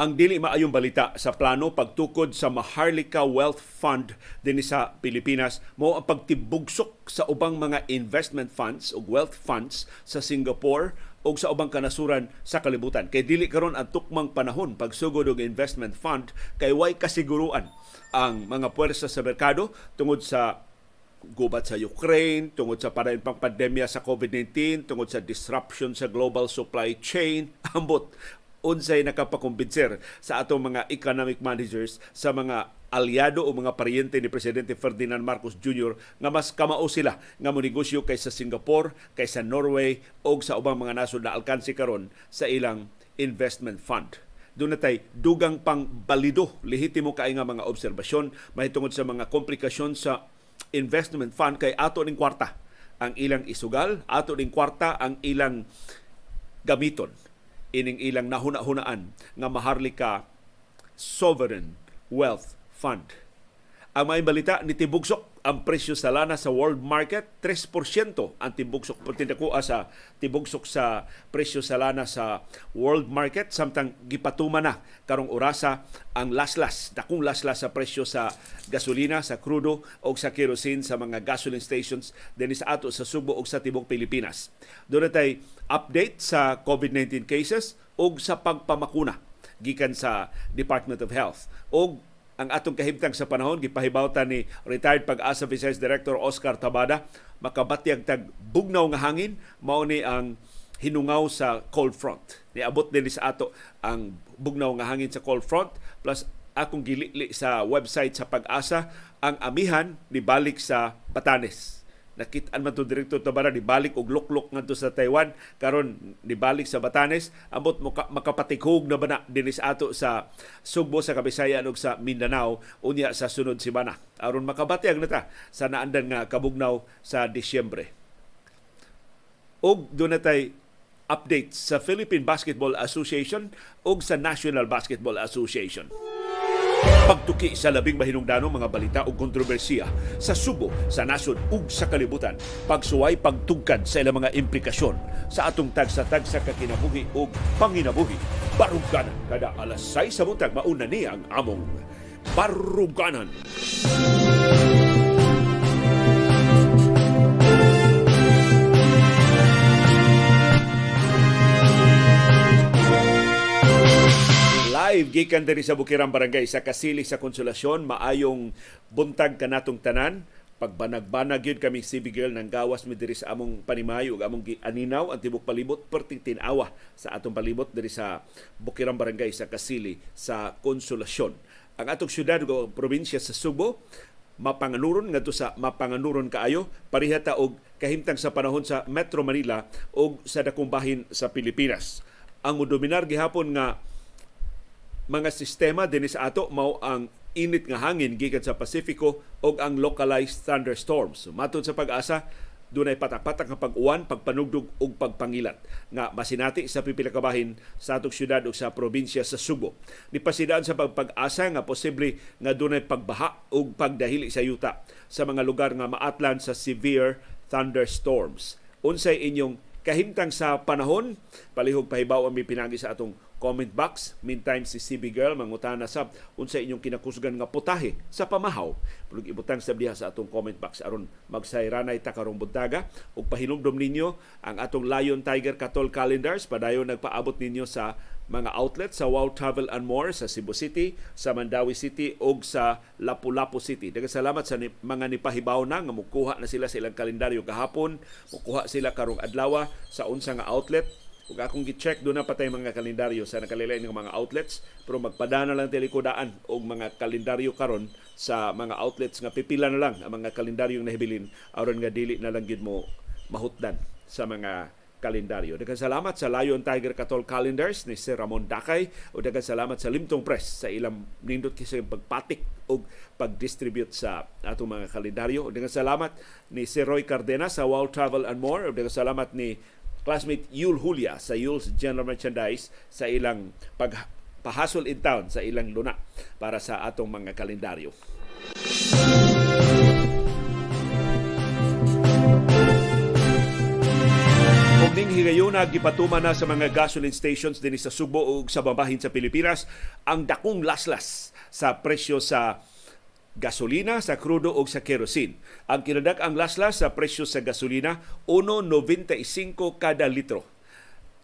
ang dili maayong balita sa plano pagtukod sa Maharlika Wealth Fund dinhi sa Pilipinas mao ang pagtibugsok sa ubang mga investment funds o wealth funds sa Singapore o sa ubang kanasuran sa kalibutan. Kay dili karon ang tukmang panahon pagsugod og investment fund kay way kasiguruan ang mga puwersa sa merkado tungod sa gubat sa Ukraine, tungod sa parain pang pandemya sa COVID-19, tungod sa disruption sa global supply chain, ambot unsay nakapakumbinser sa atong mga economic managers sa mga aliado o mga paryente ni Presidente Ferdinand Marcos Jr. nga mas kamao sila nga monegosyo kaysa Singapore, kaysa Norway o sa ubang mga nasod na alkansi karon sa ilang investment fund. Doon natay dugang pang balido, lehitimo kay nga mga obserbasyon mahitungod sa mga komplikasyon sa investment fund kay ato ning kwarta ang ilang isugal, ato ning kwarta ang ilang gamiton ining ilang nahuna-hunaan nga Maharlika Sovereign Wealth Fund. Ang may balita ni tibugsok ang presyo sa lana sa world market, 3% ang tibugsok pagtindakoa sa tibugsok sa presyo sa lana sa world market samtang gipatuma na karong orasa ang laslas, dakong laslas sa presyo sa gasolina, sa krudo o sa kerosene sa mga gasoline stations dinhi sa ato sa Subo o sa tibok Pilipinas. Doon natay update sa COVID-19 cases o sa pagpamakuna gikan sa Department of Health o ang atong kahimtang sa panahon gipahibawta ni retired Pag-asa Vice Director Oscar Tabada, makabatyag tag bugnaw nga hangin mao ni ang hinungaw sa cold front. Niabot din sa ato ang bugnaw nga hangin sa cold front plus akong gilili sa website sa Pag-asa ang amihan ni balik sa Batanes. Nakit-an man to Director Tabada ni balik og luklok ngadto sa Taiwan karon ni balik sa Batanes ambot makapatikog na bana dinhi sa ato sa Sugbo sa Kabisayan ug sa Mindanao unya sa sunod semana aron makabatyag nata sa naandan nga kabugnaw sa Disyembre. Og dunay updates sa Philippine Basketball Association og sa National Basketball Association. Pagtuki sa labing mahinungdanong mga balita o kontrobersiya sa Subo, sa nasod ug sa kalibutan, pagsuway pagtugkad sa ilang mga implikasyon sa atong tagsa-tagsa kakinabuhi ug panginabuhi. Baruganan kada alas 6 sa buntag mauna niya ang among Baruganan. Live gikan diri sa Bukirang Barangay sa Kasili sa Konsolasyon, maayong buntag kanatong tanan. Pagbanag-banag yun kaming sibigil ng gawas mi diri sa among panimayo ug among aninaw ang tibok palibot perting tinawa sa atong palibot diri sa Bukirang Barangay sa Kasili sa Konsolasyon. Ang atong syudad ug probinsya sa Subo mapanganuron ngadto sa mapanganuron kaayo parihata og kahimtang sa panahon sa Metro Manila ug sa dakong bahin sa Pilipinas. Ang dominar gihapon nga mga sistema dinhi sa ato mao ang init nga hangin gikan sa Pasifiko og ang localized thunderstorms. Matod sa Pag-asa, dunay patak-patak nga pag-uwan, pagpanugdog og pagpangilat nga masinati sa pipila ka bahin sa atong syudad ug sa probinsya sa Subo. Nipasidaan sa Pag-asa nga posible nga dunay pagbaha og pagdahili sa yuta sa mga lugar nga maatlan sa severe thunderstorms. Unsay inyong kahimtang sa panahon? Palihog pahibaw ang mipinagi sa atong comment box. Meantime, si CB Girl mangutana sab unsa inyong kinakusgan nga putahe sa pamahaw. Pulog ibutang sab diha sa atong comment box aron magsayranay ta karong buntaga ug pahinumdom ninyo ang atong Lion Tiger Catholic Calendars padayon nagpaabot ninyo sa mga outlet sa Wow Travel and More sa Cebu City, sa Mandawi City ug sa Lapu-Lapu City. Daghang salamat sa mga nipahibaw na nga mukuha na sila sa ilang kalendaryo kahapon, mukuha sila karong adlaw sa unsa nga outlet. Kung akong gi-check, doon na patay mga kalendaryo sa nakalilain ng mga outlets. Pero magpadana lang tilikodaan o mga kalendaryo karon sa mga outlets nga pipila na lang ang mga kalendaryo na hibilin aron nga dili na lang gid mo mahutdan sa mga kalendaryo. Daghang salamat sa Lion Tiger Cathol Calendars ni Sir Ramon Dakay o daghang salamat sa Limtong Press sa ilang nindot kasi pagpatik o pag-distribute sa atong mga kalendaryo. Daghang salamat ni Sir Roy Cardenas sa Wow Travel and More o daghang salamat ni classmate Yul Hulia sa Yul's General Merchandise sa ilang pahasol in town sa ilang luna para sa atong mga kalendaryo. Kung Kaning higayuna gipatuman na sa mga gasoline stations din sa Subo ug sa bambahin sa Pilipinas ang dakong laslas sa presyo sa gasolina, sa krudo ug sa kerosene. Ang kinadak-ang laslas sa presyo sa gasolina 1.95 kada litro.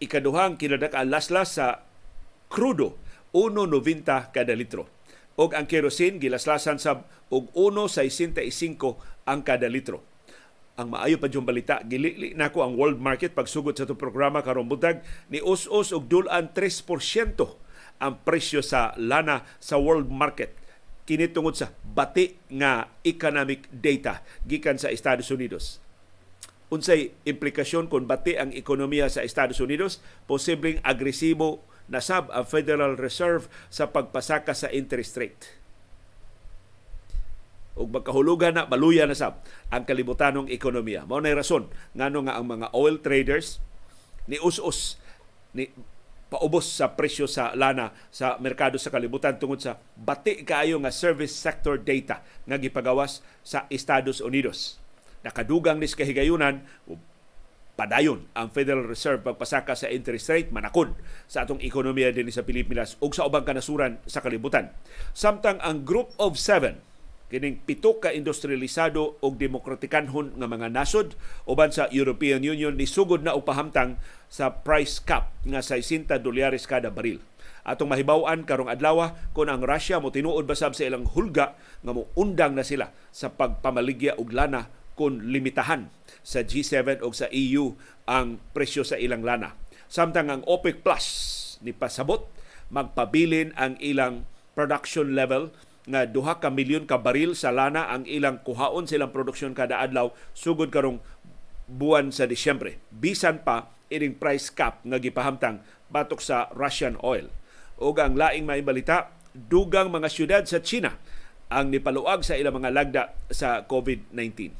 Ikaduhang kinadak-ang laslas sa krudo 1.90 kada litro. Og ang kerosene gilaslasan sa og 1.65 ang kada litro. Ang maayo pa dyong balita, gilili na ko ang world market pagsugod sa itong programa karong buntag ni us-us og dulan 3% ang presyo sa lana sa world market. Kini tungod sa bati nga economic data gikan sa Estados Unidos. Unsay implikasyon kung bati ang ekonomiya sa Estados Unidos? Posibleng agresibo nasab ang Federal Reserve sa pagpasaka sa interest rate. Ug magkahulugan na baluya na sab ang kalibutanong ekonomiya. Mao nay rason ngano nga ang mga oil traders ni us-us ni paubos sa presyo sa lana sa merkado sa kalibutan tungod sa bati kaayo nga service sector data nga gipagawas sa Estados Unidos. Nakadugang ni sa kahigayunan padayon ang Federal Reserve pagpasaka sa interest rate manakod sa atong ekonomiya dinhi sa Pilipinas ug sa ubang kanasuran sa kalibutan. Samtang ang Group of Seven, kining pito ka industrialisado og demokratikanhon nga mga nasod uban sa European Union nisugod na og pahamtang sa price cap nga $60 kada baril. Atong mahibaw-an karong adlaw kun ang Russia mo tinuod basab sa ilang hulga nga moundang na sila sa pagpamaligya og lana kun limitahan sa G7 og sa EU ang presyo sa ilang lana. Samtang ang OPEC Plus ni pasabot magpabilin ang ilang production level nga 2 milyon ka baril sa lana ang ilang kuhaon silang produksyon kada adlaw sugod karong buwan sa Disyembre. Bisan pa ining price cap nga gipahamtang batok sa Russian oil. Og ang laing maibalita, dugang mga syudad sa China ang nipaluag sa ilang mga lagda sa COVID-19.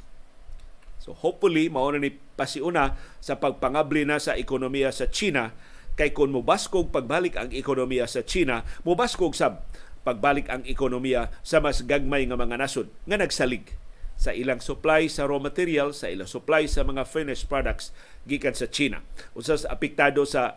So hopefully mao na ni pasiuna sa pagpangabli na sa ekonomiya sa China kay kun mobaskog pagbalik ang ekonomiya sa China, mobaskog sab pagbalik ang ekonomiya sa mas gagmay nga mga nasod nga nagsalig sa ilang supply sa raw material, sa ilang supply sa mga finished products gikan sa China. Usas apektado sa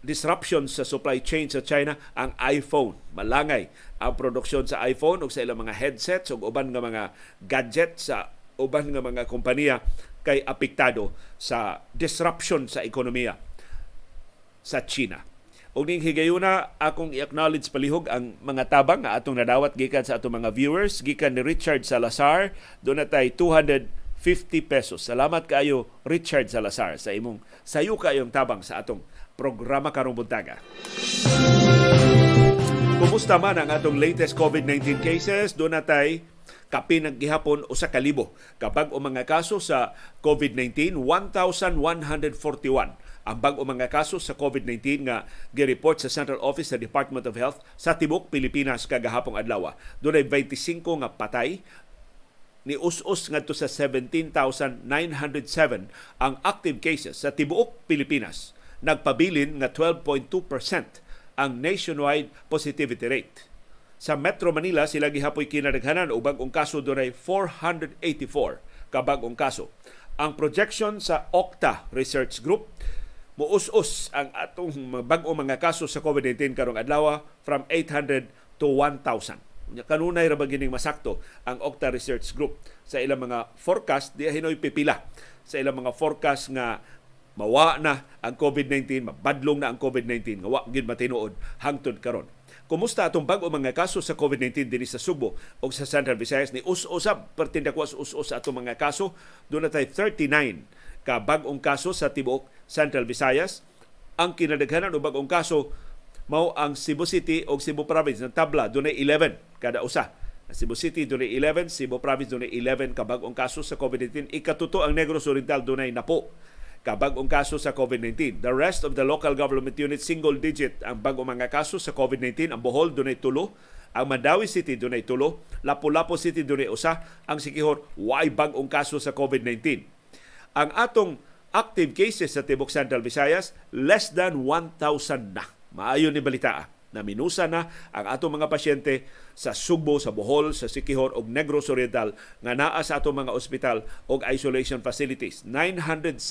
disruption sa supply chain sa China ang iPhone. Malangay ang produksyon sa iPhone o sa ilang mga headsets o uban nga mga gadgets sa uban nga mga kompanya kay apektado sa disruption sa ekonomiya sa China. Og ning higayuna akong i-acknowledge palihog ang mga tabang na atong nadawat gikan sa atong mga viewers gikan ni Richard Salazar, donatay 250 pesos. Salamat kaayo Richard Salazar sa imong sayo kaayong tabang sa atong programa karong buntaga. Kumusta man ang atong latest COVID-19 cases? Donatay kapinag gihapon 1,000 kapag o mga kaso sa COVID-19 1,141. Ang bag-o mga kaso sa COVID-19 nga gireport sa Central Office sa Department of Health sa Tibok, Pilipinas kagahapong adlaw. Dunay 25 nga patay, ni us-us ngadto sa 17,907 ang active cases sa Tibuok, Pilipinas. Nagpabilin nga 12.2% ang nationwide positivity rate. Sa Metro Manila sila gihapoy kinadaghanan og bag-ong kaso, dunay 484 ka bag-ong kaso. Ang projection sa OCTA Research Group muus-us ang atong bag-o mga kaso sa COVID-19 karong adlaw from 800 to 1,000. Kanunay ra ba gining masakto ang Octa Research Group sa ilang mga forecast, di hinoy pipila sa ilang mga forecast nga mawa na ang COVID-19, mabadlong na ang COVID-19, nga wa gid matinuod hangtod karon. Kumusta atong bag-o mga kaso sa COVID-19 dinhi sa Subo o sa Central Visayas? Ni us-usab pertindakwas us-us atong mga kaso, dunay 39 ka bag-ong kaso sa Tibuok, Central Visayas. Ang kinadaghanan o bag-ong kaso mao ang Cebu City o Cebu Province ng tabla, dunay 11 kada usa. Cebu City dunay 11, Cebu Province dunay 11 ka bag-ong kaso sa COVID-19. Ikatuto ang Negros Oriental dunay 10 ka bag-ong kaso sa COVID-19. The rest of the local government units single digit ang bag-ong mga kaso sa COVID-19. Ang Bohol dunay 3, ang Mandawi City dunay 3, Lapu-Lapu City dunay 1, ang Siquijor way bag-ong kaso sa COVID-19. Ang atong active cases sa Tibuok Central Visayas, less than 1,000 na. Maayon ni balita. na minusa na ang atong mga pasyente sa Sugbo, sa Bohol, sa Siquijor ug Negros Oriental nga naa sa atong mga ospital ug isolation facilities. 970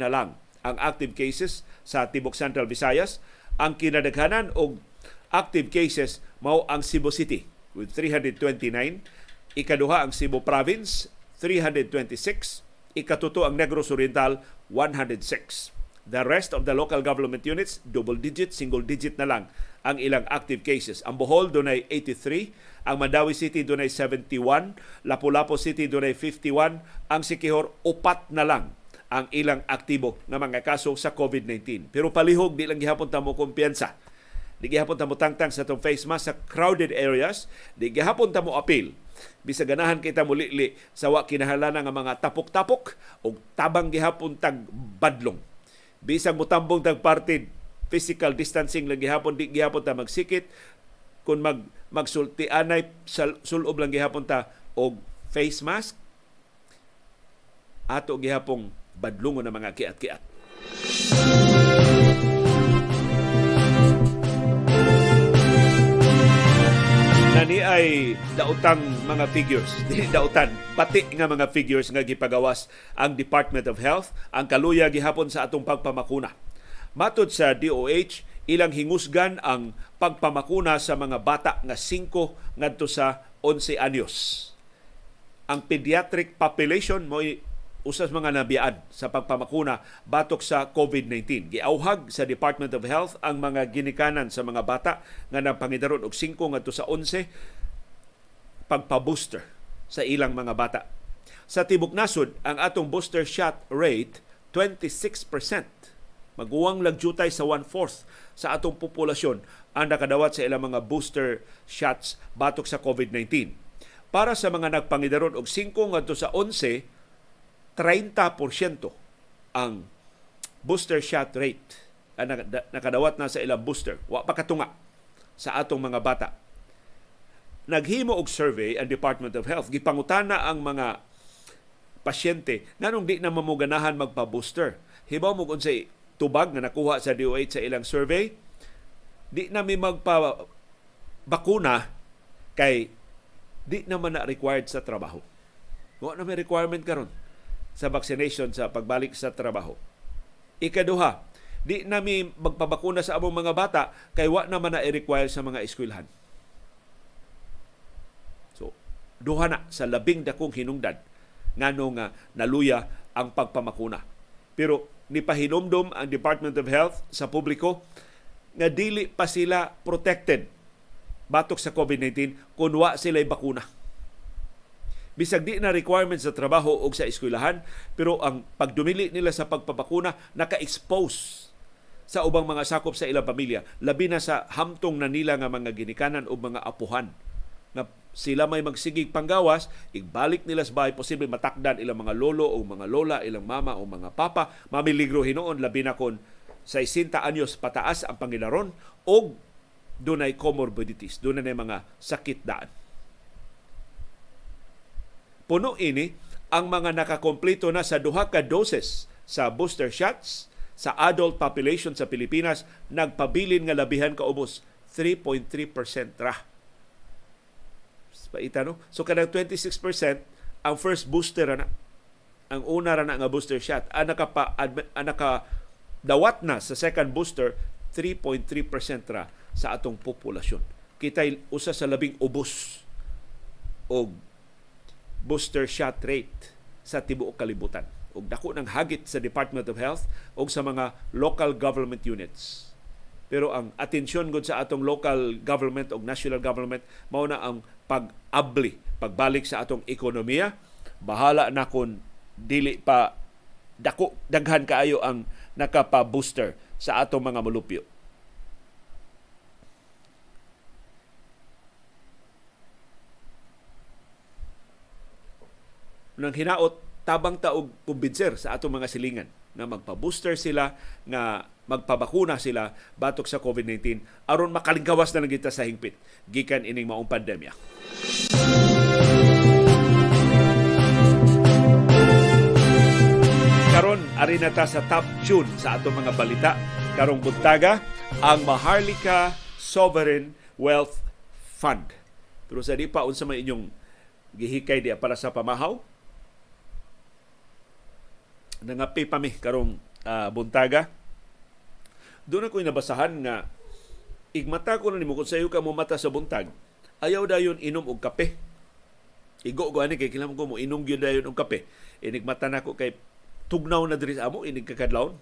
na lang ang active cases sa Tibok Central Visayas. Ang kinadaghanan og active cases mao ang Cebu City with 329, ikaduha ang Cebu Province 326, ikatuto ang Negros Oriental 106. The rest of the local government units, double digit, single digit na lang ang ilang active cases. Ang Bohol dunay 83, ang Mandawi City dunay 71, Lapu-Lapu City dunay 51, ang Siquijor 4 na lang ang ilang aktibo na mga kaso sa COVID-19. Pero palihog, di lang gihapon tamo kumpiyansa. Di gihapon tamo tangtang sa itong face mask sa crowded areas. Di gihapon tamo appeal. Bisa ganahan kita muli-li sa wa kinahalana nga mga tapok-tapok o tabang gihapon tag badlong. Bisa mutambong tag partid, physical distancing lang gihapon, di gihapon ta magsikit. Kung magsultianay, sulob lang gihapon ta o face mask, ato gihapong badlungo ng mga kiat-kiat. Nani ay dautang mga figures, dili dautan, pati nga mga figures nga gipagawas ang Department of Health ang kaluya gihapon sa atong pagpamakuna. Matud sa DOH, ilang hingusgan ang pagpamakuna sa mga bata nga 5 ngadto sa 11 anyos. Ang pediatric population mo usas mga nabiad sa pagpamakuna batok sa COVID-19. Giauhag sa Department of Health ang mga ginikanan sa mga bata nga napangidaron og 5 ngadto sa 11 pagpa-booster sa ilang mga bata. Sa Tibok Nasod, ang atong booster shot rate 26%. Maguwang lagjutay sa 1/4 sa atong populasyon ang nakadawat sa ilang mga booster shots batok sa COVID-19. Para sa mga nagpangidaron og 5 ngadto sa 11, 30% ang booster shot rate nakadawat na sa ilang booster. Wa pa katunga sa atong mga bata. Naghimo og survey ang Department of Health. Gipangutana ang mga pasyente nanong di na mamuganahan magpa-booster. Hibaw mo kung sa tubag na nakuha sa DOH sa ilang survey, di na may magpa-bakuna kay di naman na required sa trabaho. Wa na may requirement karon sa vaccination sa pagbalik sa trabaho. Ikaduha, di nami magpabakuna sa among mga bata kay wa naman na i-require sa mga eskwelahan. So, duha na sa labing dakong hinungdan nganong naluya ang pagpamakuna. Pero nipahinomdom ang Department of Health sa publiko nga dili pa sila protected batok sa COVID-19 kun wa sila'y bakuna. Bisag di na requirements sa trabaho o sa eskwelahan, pero ang pagdumili nila sa pagpapakuna, naka-expose sa ubang mga sakop sa ilang pamilya, labi na sa hamtong na nila nga mga ginikanan o mga apuhan. Na sila may magsigig panggawas, ibalik nila sa bahay, posible matakdan ilang mga lolo o mga lola, ilang mama o mga papa, mamiligro hinoon, labi na kon 60 anyos pataas ang pangilaron, o dunay comorbidities, dunay mga sakit daan. Puno ini ang mga nakakompleto na sa duha ka doses sa booster shots sa adult population sa Pilipinas, nagpabilin nga labihan kaubos 3.3% ra. Paita, no? So kanang 26% ang first booster na, ang una ra na nga booster shot, nakadawat na sa second booster 3.3% ra sa atong populasyon. Kitay usa sa labing ubos og booster shot rate sa tibuok kalibutan. Og dako ng hagit sa Department of Health og sa mga local government units. Pero ang atensyon gud sa atong local government og national government mao na ang pag-abli, pagbalik sa atong ekonomiya. Bahala na kun dili pa dako daghan kaayo ang nakapa-booster sa atong mga molupyo. Nang hinaot, tabang taog kumbinser sa atong mga silingan na magpa-booster sila, na magpabakuna sila batok sa COVID-19 aron makalingkawas na lang kita sa hingpit gikan ining maong pandemya. Karon ari na ta sa top tune sa atong mga balita karong buntaga, ang Maharlika Sovereign Wealth Fund. Pero sa di pa, unsa may inyong gihikay dia para sa pamahaw? Nangapi pa mi karong buntaga. Doon ako'y nabasahan nga igmata ko na nimo kung sayo ka mo mata sa buntag. Ayaw dayon inom og kape. Igo ko ani kay kinahanglan ko mo inom gyud dayon og kape. Inigmata na ko kay tugnaw na diri sa amo inig kakadlawon.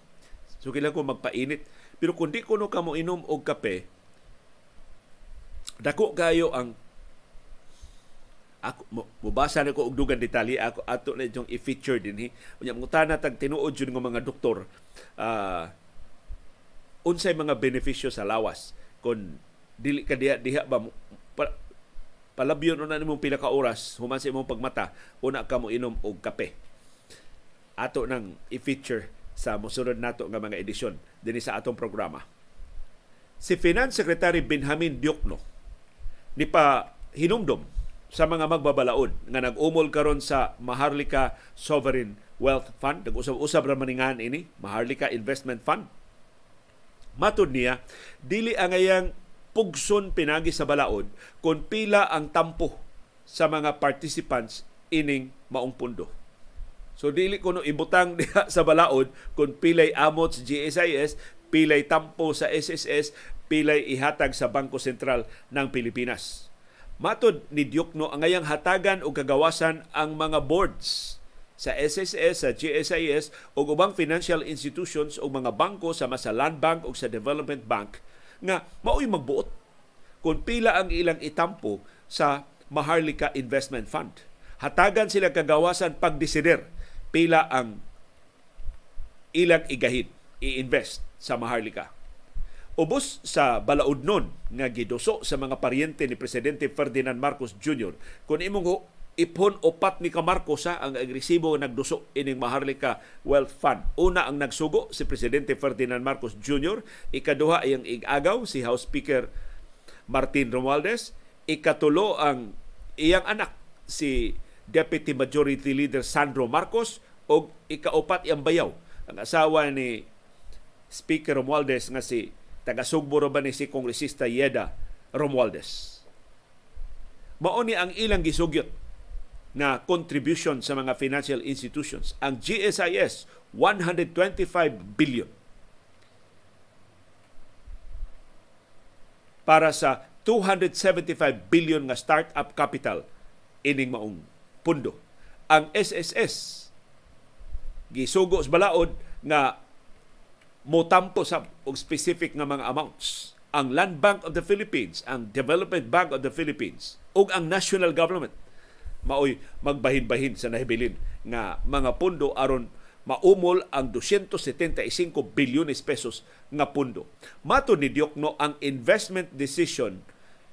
So kailangan ko magpainit. Pero kung di ko no ka mo inom og kape, dako kayo ang ako mubasa na ko og dugang detalye ako ato na yung i-feature dinhi. Unya mangutana tag tinuod jud ng mga doktor unsay mga benepisyo sa lawas kun dili ka diha ba palabyon una nimong pila ka oras human sa imong pagmata una ka mo inom og kape. Ato nang i-feature sa mosunod nato nga mga edisyon dinhi sa atong programa. Si Finance Secretary Benjamin Diokno ni pa hinumdom sa mga magbabalaod nga nag-umol karon sa Maharlika Sovereign Wealth Fund. Nag-usab-usab ra maningan ini Maharlika Investment Fund. Matud niya dili angayang pugson pinagi sa balaod kun pila ang tampo sa mga participants ining maong pundo. So dili kuno ibutang diha sa balaod kun pilay amot sa GSIS, pilay tampo sa SSS, pilay ihatag sa Bangko Sentral ng Pilipinas. Matod ni Diokno angayang hatagan o kagawasan ang mga boards sa SSS, sa GSIS o ubang financial institutions o mga bangko sama sa Land Bank o sa Development Bank nga mao'y magbuot kung pila ang ilang itampo sa Maharlika Investment Fund. Hatagan sila kagawasan pagdesider pila ang ilang igahid i-invest sa Maharlika. Ubos sa balaod nun nga gidoso sa mga paryente ni Presidente Ferdinand Marcos Jr. Kung imong ipon opat ni Marcos ang agresibo nagdoso ining Maharlika Wealth Fund. Una ang nagsugo si Presidente Ferdinand Marcos Jr. Ikaduha ay ang igagaw si House Speaker Martin Romualdez. Ikatulo ang iyang anak si Deputy Majority Leader Sandro Marcos o ikaupat ang bayaw ang asawa ni Speaker Romualdez nga si taga-sugbo ra ba ni si Kongresista Yeda Romualdez. Mao ni ang ilang gisugyot na contribution sa mga financial institutions. Ang GSIS, 125 billion para sa 275 billion nga startup capital ining maong pundo. Ang SSS, gisugo sa balaod nga motampo sa specific nga mga amounts. Ang Land Bank of the Philippines, ang Development Bank of the Philippines, ug ang national government maoy magbahin-bahin sa nahibilin nga mga pundo aron maumol ang 275 bilyones pesos nga pundo. Matud ni Diokno ang investment decision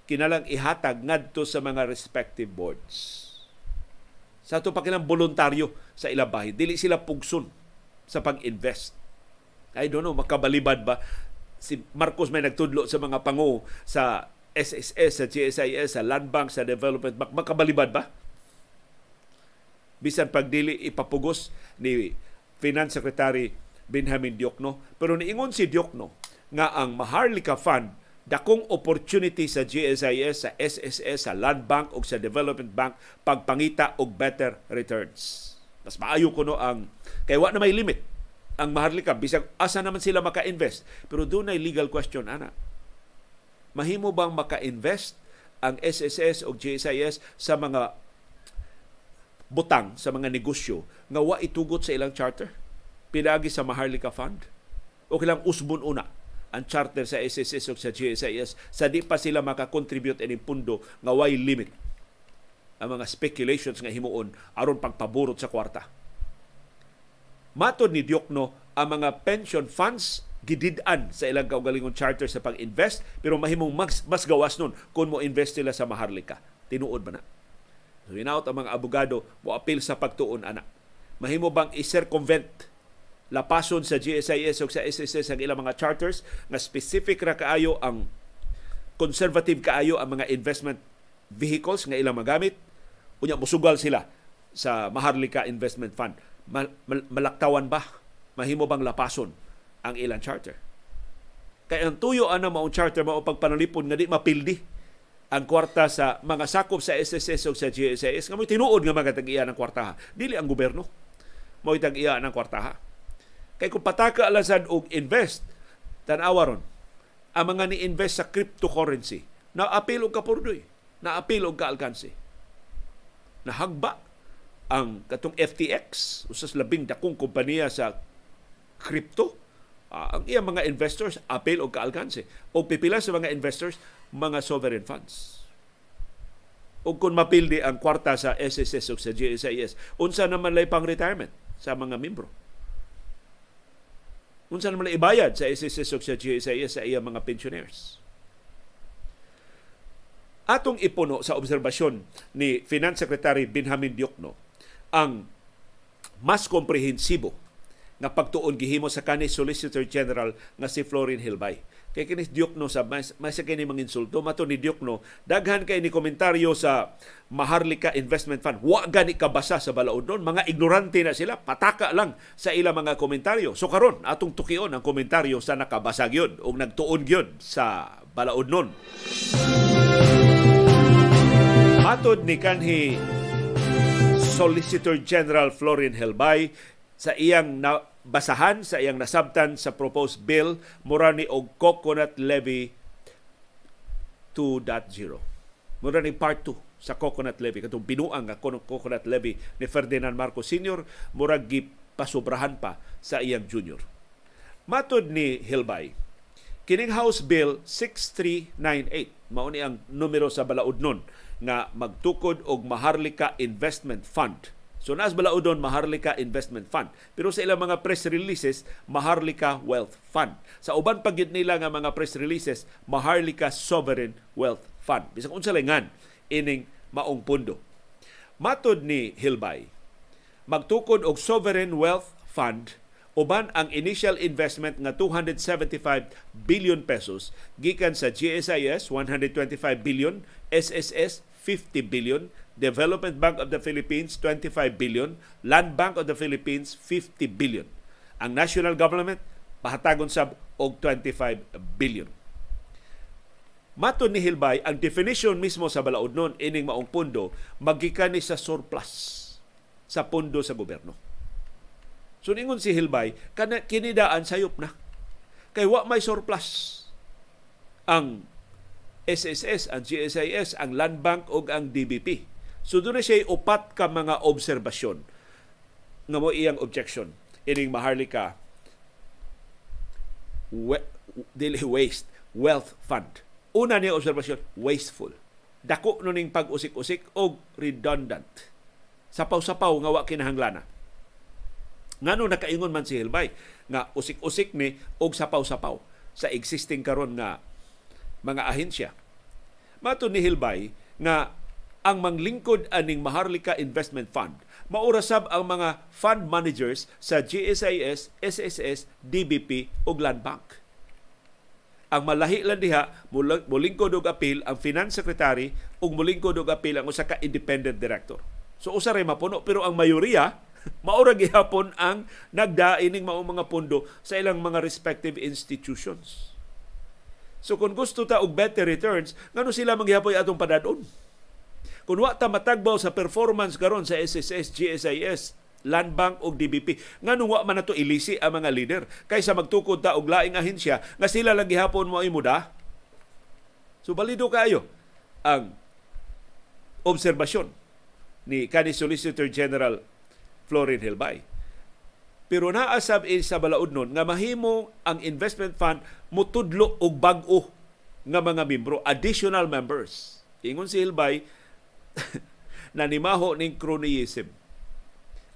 kinalang ihatag ngadto sa mga respective boards. Sa ato pa kinang voluntaryo sa ilang bahin, dili sila pugson sa pag-invest. I don't know, makabalibad ba? Si Marcos may nagtudlo sa mga pangu sa SSS, sa GSIS, sa Land Bank, sa Development Bank. Makabalibad ba? Bisan pagdili ipapugos ni Finance Secretary Benjamin Diokno. Pero niingon si Diokno nga ang Maharlika Fund dakong opportunity sa GSIS, sa SSS, sa Land Bank o sa Development Bank pagpangita og better returns. Mas maayo kuno ang kay wa na may limit ang Maharlika, bisag asa naman sila maka-invest. Pero doon ay legal question, ana. Mahimo bang maka-invest ang SSS o GSIS sa mga butang, sa mga negosyo, nga wa itugot sa ilang charter? Pinagi sa Maharlika Fund? O kailang usbon una ang charter sa SSS o sa GSIS sa di pa sila maka-contribute in pundo nga way limit ang mga speculations nga himuon aron pagpaburot sa kwarta. Matod ni Diokno, ang mga pension funds gididan sa ilang kaugalingong charter sa pag-invest pero mahimong mas gawas nun kung mo-invest sila sa Maharlika. Tinuod ba na? So hinaut ang mga abogado mo-apil sa pagtuon, ana. Mahimo bang i-circumvent lapason sa GSIS o sa SSS ang ilang mga charters na specific ra kaayo ang conservative kaayo ang mga investment vehicles nga ilang magamit? Unya, musugal sila sa Maharlika Investment Fund. Malaktawan ba? Mahimo bang lapason ang ilang charter? Kaya ang tuyo ano maong charter mao pagpanalipod nga di mapildi ang kwarta sa mga sakop sa SSS o sa GSIS nga mo'y tinuod nga mga tag-iya ng kwartaha. Dili ang gobyerno mo'y tag-iya ng kwartaha. Kaya kung pataka alasad og invest, tanawa ron, ang mga ni-invest sa cryptocurrency, naapil o kapurdoy, naapil o kaalkansi. Nahagba ang katong FTX, usas labing dakong kumpanya sa crypto, ang iyang mga investors, apil o kaalkansi. O pipila sa mga investors, mga sovereign funds. O kung mapildi ang kwarta sa SSS o sa GSIS, unsa naman lay pang retirement sa mga membro. Unsa naman lay ibayad sa SSS o sa GSIS sa iyang mga pensioners. Atong ipuno sa obserbasyon ni Finance Secretary Benjamin Diokno ang mas komprehensibo na pagtuon gihimo sa kani Solicitor General nga si Florin Hilbay. Kay kini Diokno sa mas kay ni mga insulto mato ni Diokno daghan kay ni komentaryo sa Maharlika Investment Fund. Wa gani kabasa sa balaodon, mga ignorante na sila, pataka lang sa ila mga komentaryo. So karon atong tukion ang komentaryo sa nakabasa gyud ug nagtuon gyud sa balaodnon. Matod ni kanhi Solicitor General Florin Hilbay sa iyang basahan, sa iyang nasabtan sa proposed bill, murani og Coconut Levy 2.0. Murani part 2 sa Coconut Levy. Katong binuang nga Coconut Levy ni Ferdinand Marcos Sr. murag gipasubrahan pa sa iyang junior. Matod ni Hilbay, kining House Bill 6398, mauni ang numero sa balaodnon nga magtukod og Maharlika Investment Fund. So naas balaodon Maharlika Investment Fund. Pero sa ilang mga press releases, Maharlika Wealth Fund. Sa uban pa gid nila nga mga press releases, Maharlika Sovereign Wealth Fund. Bisag unsa langan ining maong pundo. Matod ni Hilbay, magtukod og Sovereign Wealth Fund uban ang initial investment nga 275 billion pesos gikan sa GSIS 125 billion, SSS 50 billion, Development Bank of the Philippines 25 billion, Land Bank of the Philippines 50 billion. Ang national government pahatagon sab og 25 billion. Matod ni Hilbay, ang definition mismo sa balaodnon ining maong pundo maggikan ni sa surplus sa pundo sa gobyerno. So ningon si Hilbay, kinidaan sayop na. Kay wa may surplus ang SSS, ang GSIS, ang Land Bank o ang DBP. So doon na siya upat ka mga obserbasyon nga mo iyang objection ining Maharlika Wealth Fund. Una niya obserbasyon, wasteful. Dako nuning pag-usik-usik o redundant. Sapaw-sapaw nga wa kinahanglanan. Ngano nakaingon man si Hilbay nga usik-usik ni o sapaw-sapaw sa existing karon nga mga ahensya. Mato ni Hilbay nga ang manglingkod aning Maharlika Investment Fund, maurasab ang mga fund managers sa GSIS, SSS, DBP o Land Bank. Ang malahi lang diha, mulingkod og apil ang Finance Secretary ug mulingkod og apil ang usa ka independent director. So usa ray mapuno pero ang mayoriya maura gihapon ang nagdaining maong mga pondo sa ilang mga respective institutions. So kung gusto ta og better returns, ngano sila manghihapoy atong padadon? Kung wa ta matagbaw sa performance karon sa SSS, GSIS, Land Bank o DBP, ngano wa man nato ilisi ang mga leader kaysa magtukod ta og laing ahensya nga sila lang gihapon mo imuda? So balido kayo ang obserbasyon ni kani Solicitor General Florin Hilbay. Pero naasab sa balaodnon nga mahimo ang investment fund mutudlo og bag-o nga mga membro, additional members. Ingon si Hilbay, nanimaho ning cronyism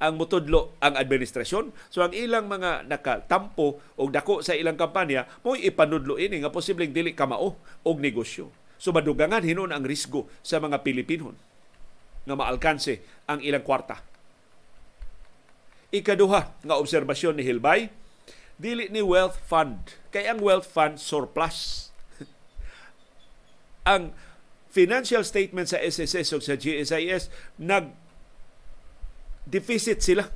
ang mutudlo ang administrasyon. So ang ilang mga nakatampo og dako sa ilang kampanya mo'y ipanudlo ini nga posibleng dili kamao og negosyo. So madugangan hinon ang risgo sa mga Pilipinon nga maalkanse ang ilang kwarta. Ikaduha nga obserbasyon ni Hilbay, dili ni wealth fund. Kaya ang wealth fund, surplus. Ang financial statement sa SSS o sa GSIS, nag-deficit sila.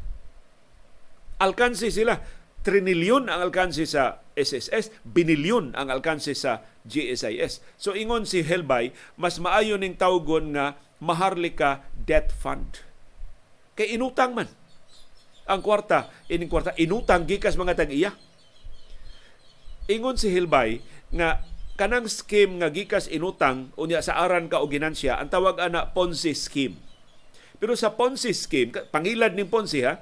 Alkansi sila. Trinilyon ang alkansi sa SSS, binilyon ang alkanse sa GSIS. So ingon si Hilbay, mas maayo ning tawgon nga Maharlika Debt Fund. Kay inutang man ang kwarta, inutang gikas mga tag-iya. Ingon si Hilbay nga kanang scheme nga gikas inutang unya sa aran ka og ginansya, ang tawag ana Ponzi scheme. Pero sa Ponzi scheme, pangilad ning Ponzi ha,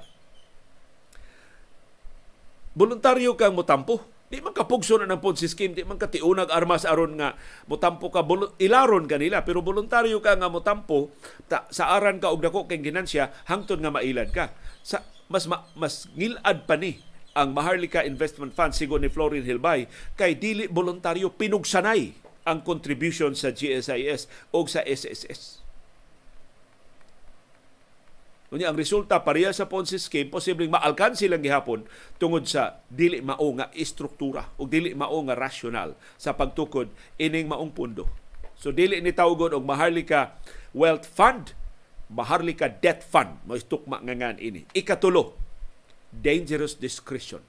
voluntaryo kang mutampo. Di man kapugso na ng Ponzi scheme, di man katiunag armas aron nga mutampo ka, ilaron kanila, pero voluntaryo ka nga mutampo sa aran ka og dako kang ginansya hangtod nga mailad ka. Sa mas ngilad pa ni ang Maharlika Investment Fund sigon ni Florin Hilbay kay dili voluntaryo, pinugsanay ang contribution sa GSIS o sa SSS. Unya ang resulta pareha sa Ponzi scheme, posibleng maalkansi lang gihapon tungod sa dili mao nga istruktura o dili mao nga rasyonal sa pagtukod ining maong pundo. So dili ni tawgon og Maharlika Wealth Fund, Maharlika Debt Fund, mao tukma nga ngan ini. Ikatulo, dangerous discretion.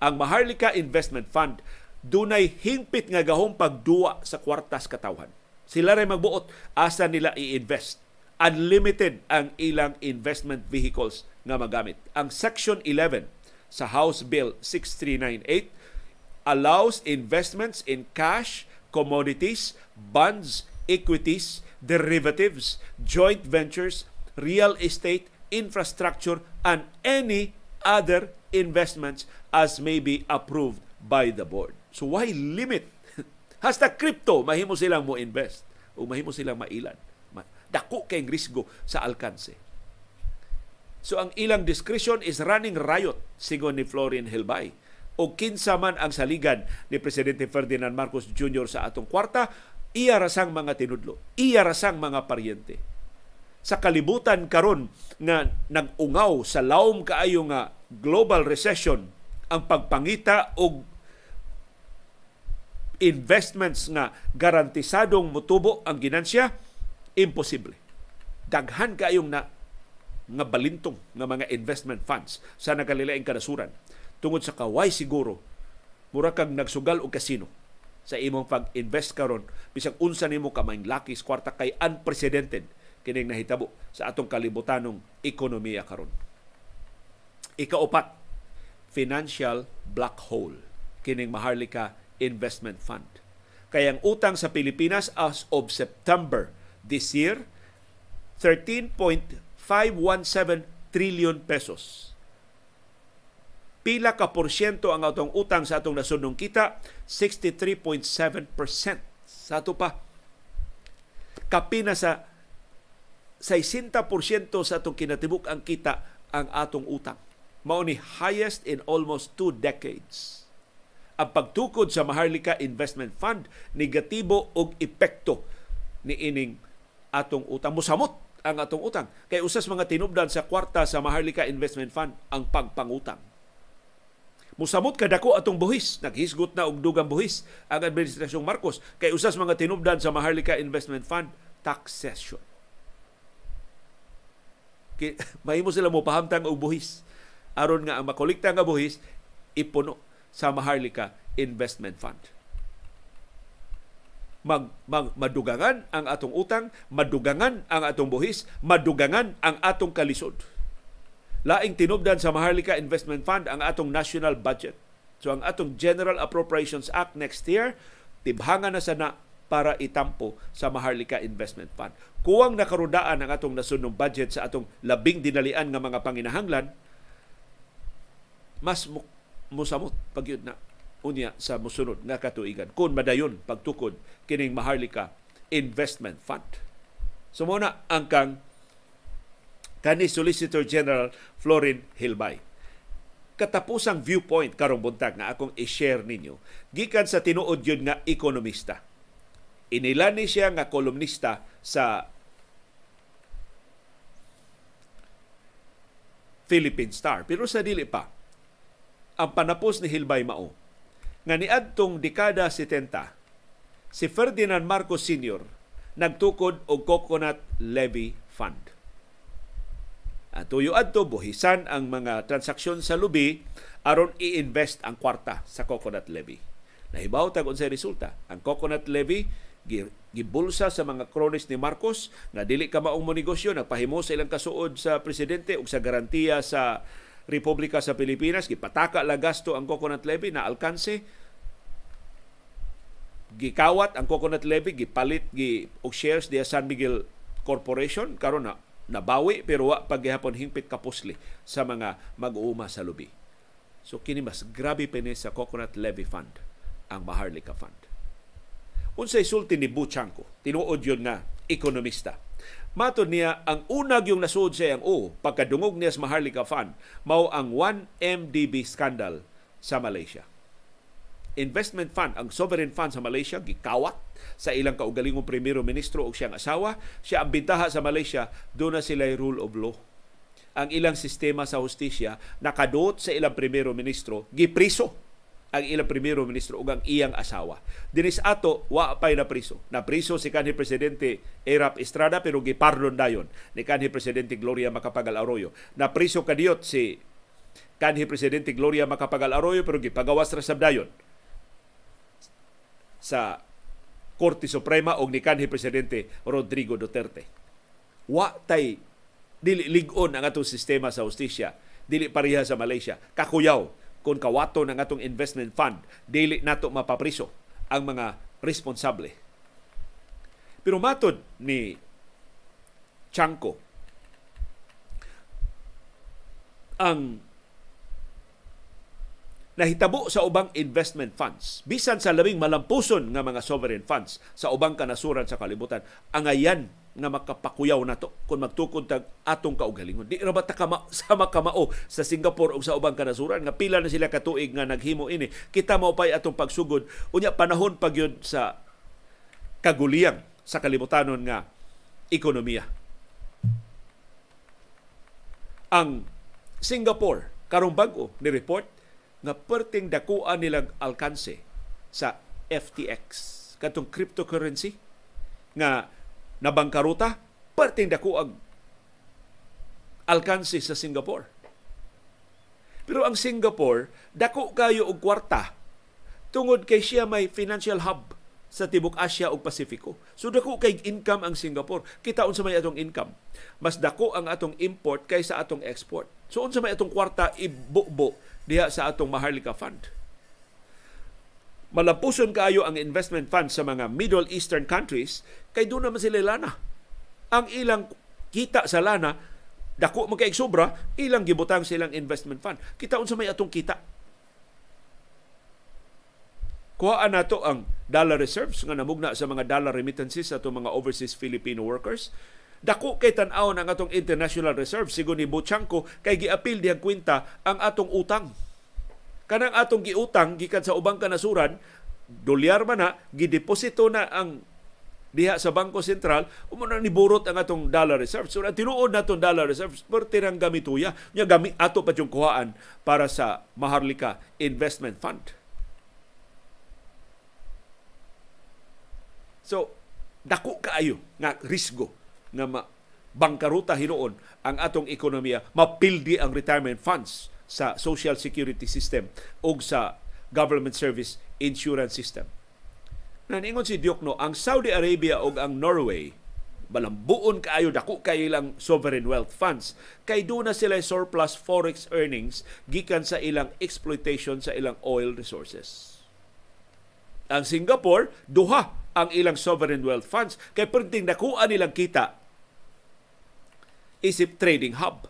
Ang Maharlika Investment Fund dunay hingpit nga gahong pagduwa sa kwartas katawhan. Sila ray magbuot asa nila i-invest. Unlimited ang ilang investment vehicles nga magamit. Ang Section 11 sa House Bill 6398 allows investments in cash, commodities, bonds, equities, derivatives, joint ventures, real estate, infrastructure, and any other investments as may be approved by the board. So why limit? Hasta crypto, mahimo silang mo invest o mahimo silang mailan. Dako kay risgo sa alkanse. So ang ilang discretion is running riot sigon ni Florin Hilbay. O kinsa man ang saligan ni Presidente Ferdinand Marcos Jr. sa atong kwarta, iya rasang mga tinudlo, iya rasang mga paryente. Sa kalibutan karon na nagungaw sa laom kaayo nga global recession, ang pagpangita og investments nga garantisadong mutubo ang ginansya, imposible. Daghan kayong nga balintong ng mga investment funds sa nagkalilaing kanasuran. Tungod sa kaway siguro, mura kang nagsugal o kasino sa imong pag-invest karon bisag unsa nimo kamayng laki sa kwarta kay unprecedented kining nahitabo sa atong kalibutanong ekonomiya karon. Ikaapat, financial black hole kining Maharlika Investment Fund. Kaya ang utang sa Pilipinas as of September this year, 13.517 trillion pesos. Pila ka porsyento ang atong utang sa atong nasudnong kita? 63.7%. Sa ato pa, kapina sa 60% sa atong kinatibuk ang kita ang atong utang. Mao ni highest in almost 2 decades. Ang pagtukod sa Maharlika Investment Fund, negatibo og epekto ni ining atong utang. Musamot ang atong utang. Kaya usas mga tinubdan sa kwarta sa Maharlika Investment Fund ang pagpangutang. Musamot kadako atong buhis. Naghisgot na og dugang buhis ang Administrasyong Marcos. Kaya usas mga tinubdan sa Maharlika Investment Fund, taxation. Mahimo sila mo pahamtang og buhis. Aron nga ang makolekta nga buhis, ipuno sa Maharlika Investment Fund. Madugangan ang atong utang, madugangan ang atong buhis, madugangan ang atong kalisod. Laing tinubdan sa Maharlika Investment Fund ang atong national budget. So ang atong General Appropriations Act next year, tibhangan na sana para itampo sa Maharlika Investment Fund. Kuwang nakarudaan ang atong nasunong budget sa atong labing dinalian nga mga panginahanglan, mas musamot pagyud na unya sa musunod nga katuigan kun madayon pagtukod kining Maharlika Investment Fund. So muna ang kani Solicitor General Florin Hilbay. Katapusang viewpoint karong buntag na akong i-share ninyo gikan sa tinuod yun nga ekonomista. Inilani siya nga kolumnista sa Philippine Star, pero sa dili pa ang panapos ni Hilbay mao nga niadtong dekada 70, si Ferdinand Marcos Sr. nagtukod og Coconut Levy Fund. Tuyo adto buhisan ang mga transaksyon sa lubi aron i-invest ang kwarta sa coconut levy. Nahibaw tag unsay resulta. Ang coconut levy gibulsa sa mga kronis ni Marcos na dili ka maong monegosyo, nagpahimo sa ilang kasuod sa presidente ug sa garantiya sa Republika sa Pilipinas, gipataka la gasto ang coconut levy na alkanse. Gikawat ang coconut levy, gipalit og shares diya San Miguel Corporation, karon na nabawi pero wa paghihapon hingpit kapusli sa mga mag-uuma sa lubi. So kini mas grabe pene sa coconut levy fund ang Maharlika Fund. Unsay sulti ni Boo Chanco, tinuod yun nga ekonomista. Matod niya, ang unag yung nasuod siya ang pagkadungog niya sa Maharlika Fund, mao ang 1MDB scandal sa Malaysia. Investment fund, ang sovereign fund sa Malaysia, gikawat sa ilang kaugalingong primero ministro o siyang asawa. Siya ang bintaha sa Malaysia, doon na sila'y rule of law. Ang ilang sistema sa hustisya, nakadoot sa ilang primero ministro, gipriso ang ilang primero ministro ug ang iyang asawa. Dinis ato wa pay na priso. Napriso si kanhi presidente Erap Estrada pero gipardon dayon ni kanhi presidente Gloria Macapagal Arroyo. Napriso kadiyot si kanhi presidente Gloria Macapagal Arroyo pero gipagawas ra sab dayon sa Korte Suprema og ni kanhi presidente Rodrigo Duterte. Wa tay dili-lig-on ang atong sistema sa hustisya. Dili pareha sa Malaysia. Kakuyaw kung kawato ng atong investment fund, dili nato mapapriso ang mga responsable. Pero matod ni Chanco, ang nahitabo sa ubang investment funds, bisan sa labing malampuson nga mga sovereign funds sa ubang kanasuran sa kalibutan, angayan nga makapakuyaw nato kung magtukod tag atong kaugalingon. Di rabata sa makamao sa Singapore o sa ubang kanasuran nga pila na sila katuig nga naghimo ini. Kita mao pay atong pagsugod unya panahon pagyud sa kaguliyang sa kalibutanon nga ekonomiya. Ang Singapore karong bag-o ni report nga perting dakuan nilang alkanse sa FTX katong cryptocurrency nga nabangkaruta, perting dakuag alkansi sa Singapore. Pero ang Singapore, dako kayo og kwarta tungod kay siya may financial hub sa Tibok Asya ug Pasifiko. So dako kay income ang Singapore. Kita unsa may atong income. Mas dako ang atong import kaysa atong export. So unsa may atong kwarta ibubo diha sa atong Maharlika Fund. Malampuson kaayo ang investment fund sa mga Middle Eastern countries kay doon naman sila lana. Ang ilang kita sa lana, dako magkaig sobra, ilang gibutang silang investment fund. Kitaon sa may atong kita. Kuhaan nato ang dollar reserves nga namugna sa mga dollar remittances sa mga overseas Filipino workers. Dako kay tan-aw ang atong international reserves, sigon ni Boo Chanco, kay giapil diyang kwenta ang atong utang. Kanang atong giutang gikan sa ubang kanasuran, dolyar man na, gideposito na ang diha sa Bangko Sentral, umunang niburot ang atong dollar reserves. So, tinuod na itong dollar reserves, pertirang gamituya. Nga gamit ato pa yung kuhaan para sa Maharlika Investment Fund. So, dako kaayo nga risgo na bangkaruta hinuon ang atong ekonomiya, mapildi ang retirement funds sa social security system o sa government service insurance system. Naningon si Diokno, ang Saudi Arabia o ang Norway, balambuon kaayo, dako kayo ilang sovereign wealth funds, kay doon na sila surplus forex earnings gikan sa ilang exploitation sa ilang oil resources. Ang Singapore, duha ang ilang sovereign wealth funds, kay perting dakuan nilang kita isip trading hub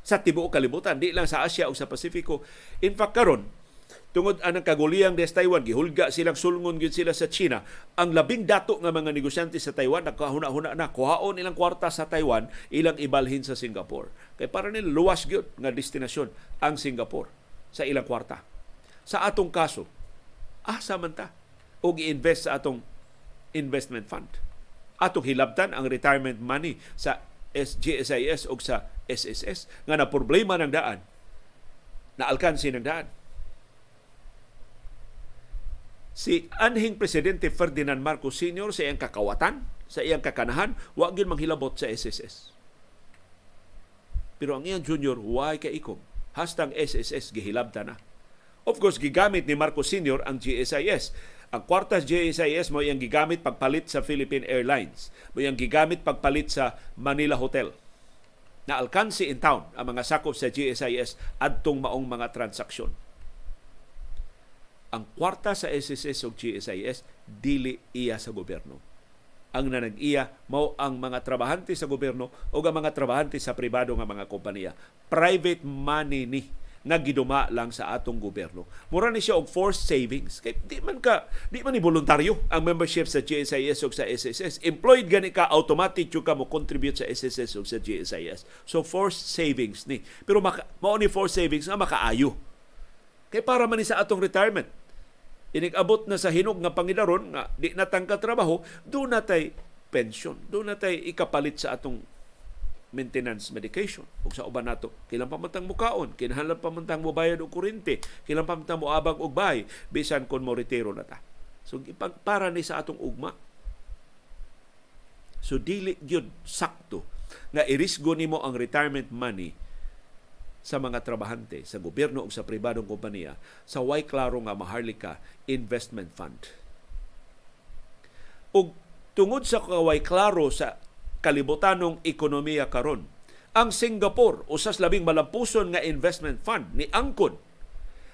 sa tibuok kalibutan, di lang sa Asia o sa Pasifiko. In fact, karon tungod anang kaguliyang des Taiwan, gihulga silang sulngon gyud sila sa China. Ang labing dato nga mga negosyante sa Taiwan, nakahuna-huna na, kuhaon ilang kwarta sa Taiwan, ilang ibalhin sa Singapore. Kaya para nila luwas gyud nga destinasyon ang Singapore sa ilang kwarta. Sa atong kaso, man ta o gi-invest sa atong investment fund. Atong hilabtan ang retirement money sa GSIS o sa SSS nga na problema ng daan, na alkansi ng daan. Si anhing presidente Ferdinand Marcos Sr. sa iyang kakawatan, sa iyang kakanahan, wag yun manghilabot sa SSS. Pero ang iyang junior, huwag ka ikom. Hastang SSS gihilabta na. Of course, gigamit ni Marcos Sr. ang GSIS. Ang kwartas GSIS mo yung gigamit pagpalit sa Philippine Airlines. Mo yung gigamit pagpalit sa Manila Hotel. Na alkansi in town ang mga sakop sa GSIS adtong maong mga transaksyon. Ang kwarta sa SSS o GSIS, dili iya sa gobyerno. Ang nanag-iya mao ang mga trabahante sa gobyerno o ang mga trabahante sa pribado nga mga kompanya. Private money ni nga giduma lang sa atong gobyerno. Mura ni siya og forced savings. Kay di man ni voluntaryo ang membership sa GSIS o sa SSS. Employed gani ka, automatic yung ka mo contribute sa SSS o sa GSIS. So forced savings ni. Pero mao ni forced savings nga makaayo. Kay para man ni sa atong retirement. Inig-abot na sa hinog nga pangidaron nga di natang katrabaho, doon natay pension, doon natay ikapalit sa atong maintenance medication. Ug sa uban nato, kailan pamantang mukaon, kinahanglan pamantang mubayad og kurente, kailan pamantang muabag og bahay, bisan kon mo retiro na ta. So ipagpara ni sa atong ugma. So dili gyud sakto nga irisgo nimo ang retirement money sa mga trabahante sa gobyerno o sa pribadong kompanya sa way klaro nga Maharlika Investment Fund. Ug tungod sa way klaro sa kalibutanong ekonomiya karon, ang Singapore usas labing malampuson nga investment fund ni angkon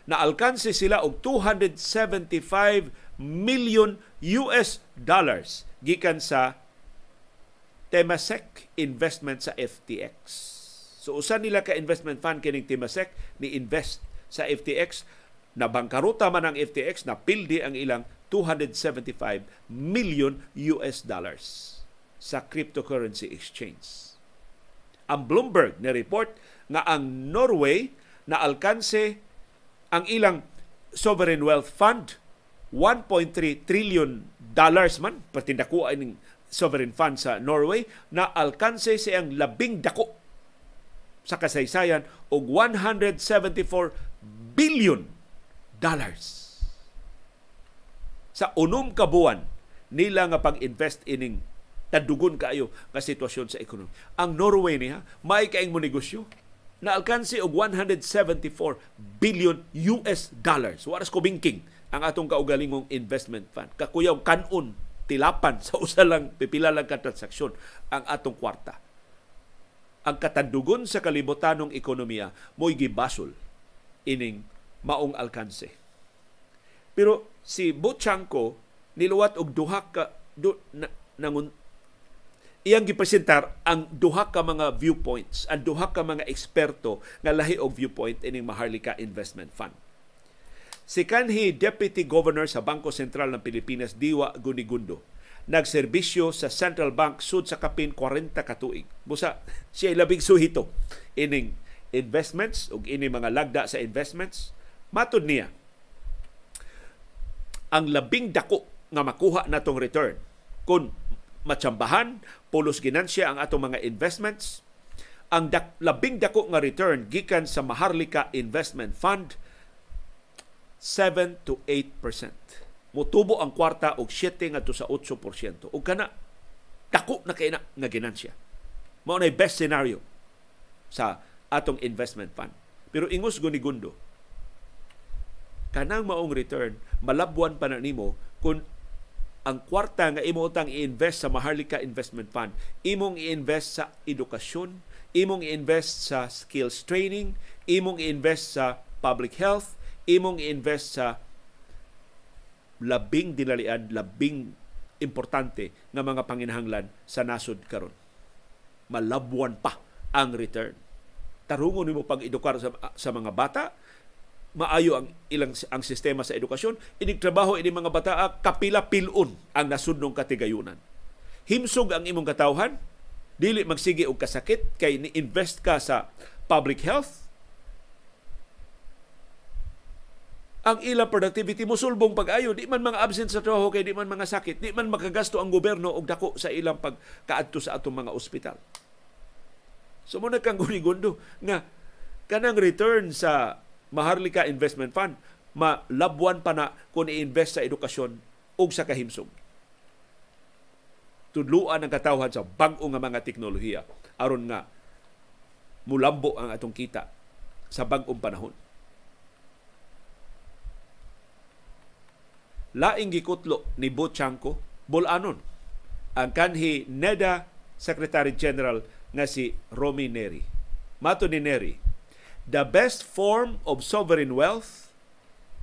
na alkanse sila og $275 million gikan sa Temasek investment sa FTX. So usan nila ka investment fund kining Temasek ni invest sa FTX, na bangkaruta man ang FTX, na pildi ang ilang $275 million sa cryptocurrency exchange. Ang Bloomberg na report na ang Norway na alkanse ang ilang sovereign wealth fund $1.3 trillion man, pertindakuan ning sovereign fund sa Norway na alkanse siyang 12 sa kasaysayan og $174 billion sa unom ka buwan nila nga pag-invest ining tadugon kaayo nga sitwasyon sa ekonomiya. Ang Norway niya may kaing mo negosyo na alkansi og $174 billion. Waras ko bingking ang atong kaugalingong investment fund. Kakuyaw kanon tilapan sa usa lang pipila lang ka transaksyon ang atong kwarta. Ang katandugon sa kalibutanong ekonomiya mo'y gibasol ining maong alkanse. Pero si Boo Chanco niluwat og duha ka iyang gipresentar ang duha ka mga viewpoints, ang duha ka mga eksperto nga lahi og viewpoint ining Maharlika Investment Fund. Si kanhi Deputy Governor sa Bangko Sentral ng Pilipinas Diwa Guinigundo nagserbisyo sa Central Bank sud sa kapin 40 ka tuig. Busa siya labing suhito ining investments ug ining mga lagda sa investments. Matud niya ang 12 nga makuha natong return kun matsambahan pulos ginansya ang atong mga investments. Ang 12 nga return gikan sa Maharlika Investment Fund 7 to 8%. Motubo ang kwarta og 7 ngadto sa 8%. Og kana dako na kay na nga ginansya. Mao nay best scenario sa atong investment fund. Pero ingos Guinigundo, kanang maong return malabwan pa na nimo kun ang kwarta nga imo utang i-invest sa Maharlika Investment Fund, imong i-invest sa edukasyon, imong i-invest sa skills training, imong i-invest sa public health, imong i-invest sa labing dinalian, labing importante ng mga panginahanglan sa nasod karon. Malabwan pa ang return. Tarungon mo pag-edukar sa mga bata, maayo ang ilang ang sistema sa edukasyon, inigtrabaho ini mga bata, kapila pilun ang nasudnong katigayunan. Himsog ang imong katawhan, dili magsige og kasakit, kay ni-invest ka sa public health, ang ilang productivity mo sulbong pag-ayo, di man mga absent sa trabaho kay di man mga sakit, di man makagasto ang gobyerno og dako sa ilang pagkaadto sa atong mga ospital. So muna kang Guinigundo nga kanang return sa Maharlika Investment Fund malabwan pa na kung i-invest sa edukasyon og sa kahimsog. Tudluan ang katawhan sa bag-o nga mga teknolohiya aron nga mulambo ang atong kita sa bag-ong panahon. Laing gikutlo ni Boo Chanco, bulanon ang kanhi NEDA Secretary General nga si Romy Neri. Mato ni Neri, "The best form of sovereign wealth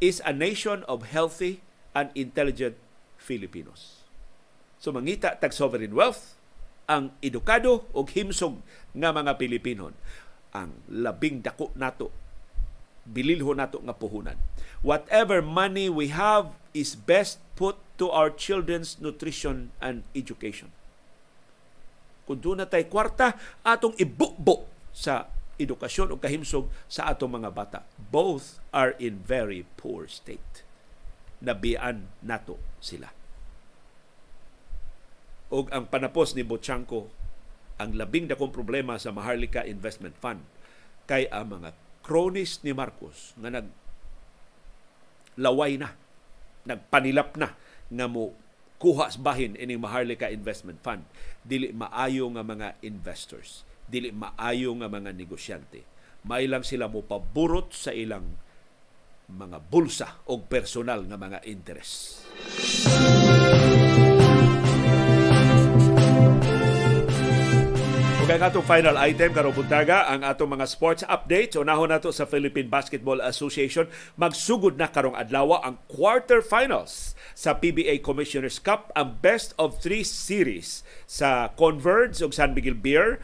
is a nation of healthy and intelligent Filipinos." So mangita tag sovereign wealth ang edukado o himsog nga mga Pilipinon, ang labing dako nato, bililho nato nga puhunan. "Whatever money we have is best put to our children's nutrition and education." Kung doon na tayo kwarta, atong ibukbo sa edukasyon o kahimsog sa atong mga bata. Both are in very poor state. Nabian nato sila. Og ang panapos ni Boo Chanco, ang labing dakong problema sa Maharlika Investment Fund kay ang mga cronies ni Marcos nga naglaway na, nagpanilap na nga mo kuha sa bahin ining Maharlika Investment Fund. Dili maayo nga mga investors, dili maayo nga mga negosyante. May lang sila mo paburot sa ilang mga bulsa o personal nga mga interes. Ang atong final item karong buntaga ang atong mga sports updates. Unahon nato sa Philippine Basketball Association, magsugod na karong adlaw ang quarterfinals sa PBA Commissioner's Cup, ang best of 3 series sa Converge ug San Miguel Beer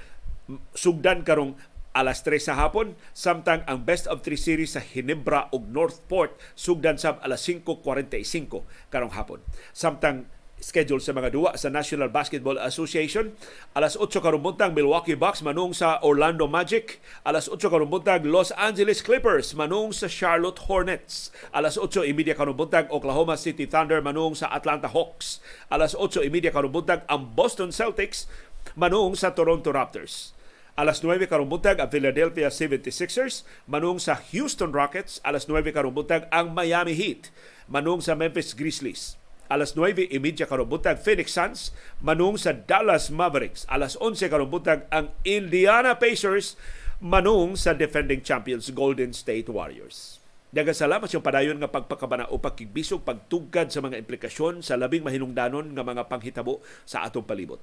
sugdan karong alas 3 sa hapon, samtang ang best of 3 series sa Ginebra ug Northport sugdan sab alas 5:45 karong hapon. Samtang schedule sa mga duwa sa National Basketball Association, alas 8 karumbutang Milwaukee Bucks manung sa Orlando Magic, alas 8 karumbutang Los Angeles Clippers manung sa Charlotte Hornets, alas 8:30 karumbutang Oklahoma City Thunder manung sa Atlanta Hawks, alas 8:30 karumbutang ang Boston Celtics manung sa Toronto Raptors, alas 9 karumbutang ang Philadelphia 76ers manung sa Houston Rockets, alas 9 karumbutang ang Miami Heat manung sa Memphis Grizzlies, alas 9:30 karumbutag Phoenix Suns manung sa Dallas Mavericks, alas 11 karumbutag ang Indiana Pacers manung sa defending champions Golden State Warriors. Nagkasalamat yung padayon nga pagpakabana o pakigbisog pagtugkad sa mga implikasyon sa labing mahinungdanon nga mga panghitabo sa atong palibot.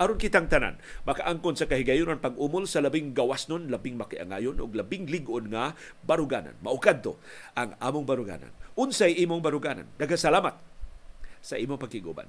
Aron kitang tanan makaangkon sa kahigayonan pag-umol sa labing gawasnon, labing makiangayon ug labing ligon nga baruganan. Maukadto ang among baruganan. Unsay imong baruganan? Nagkasalamat sa imong pakiguban.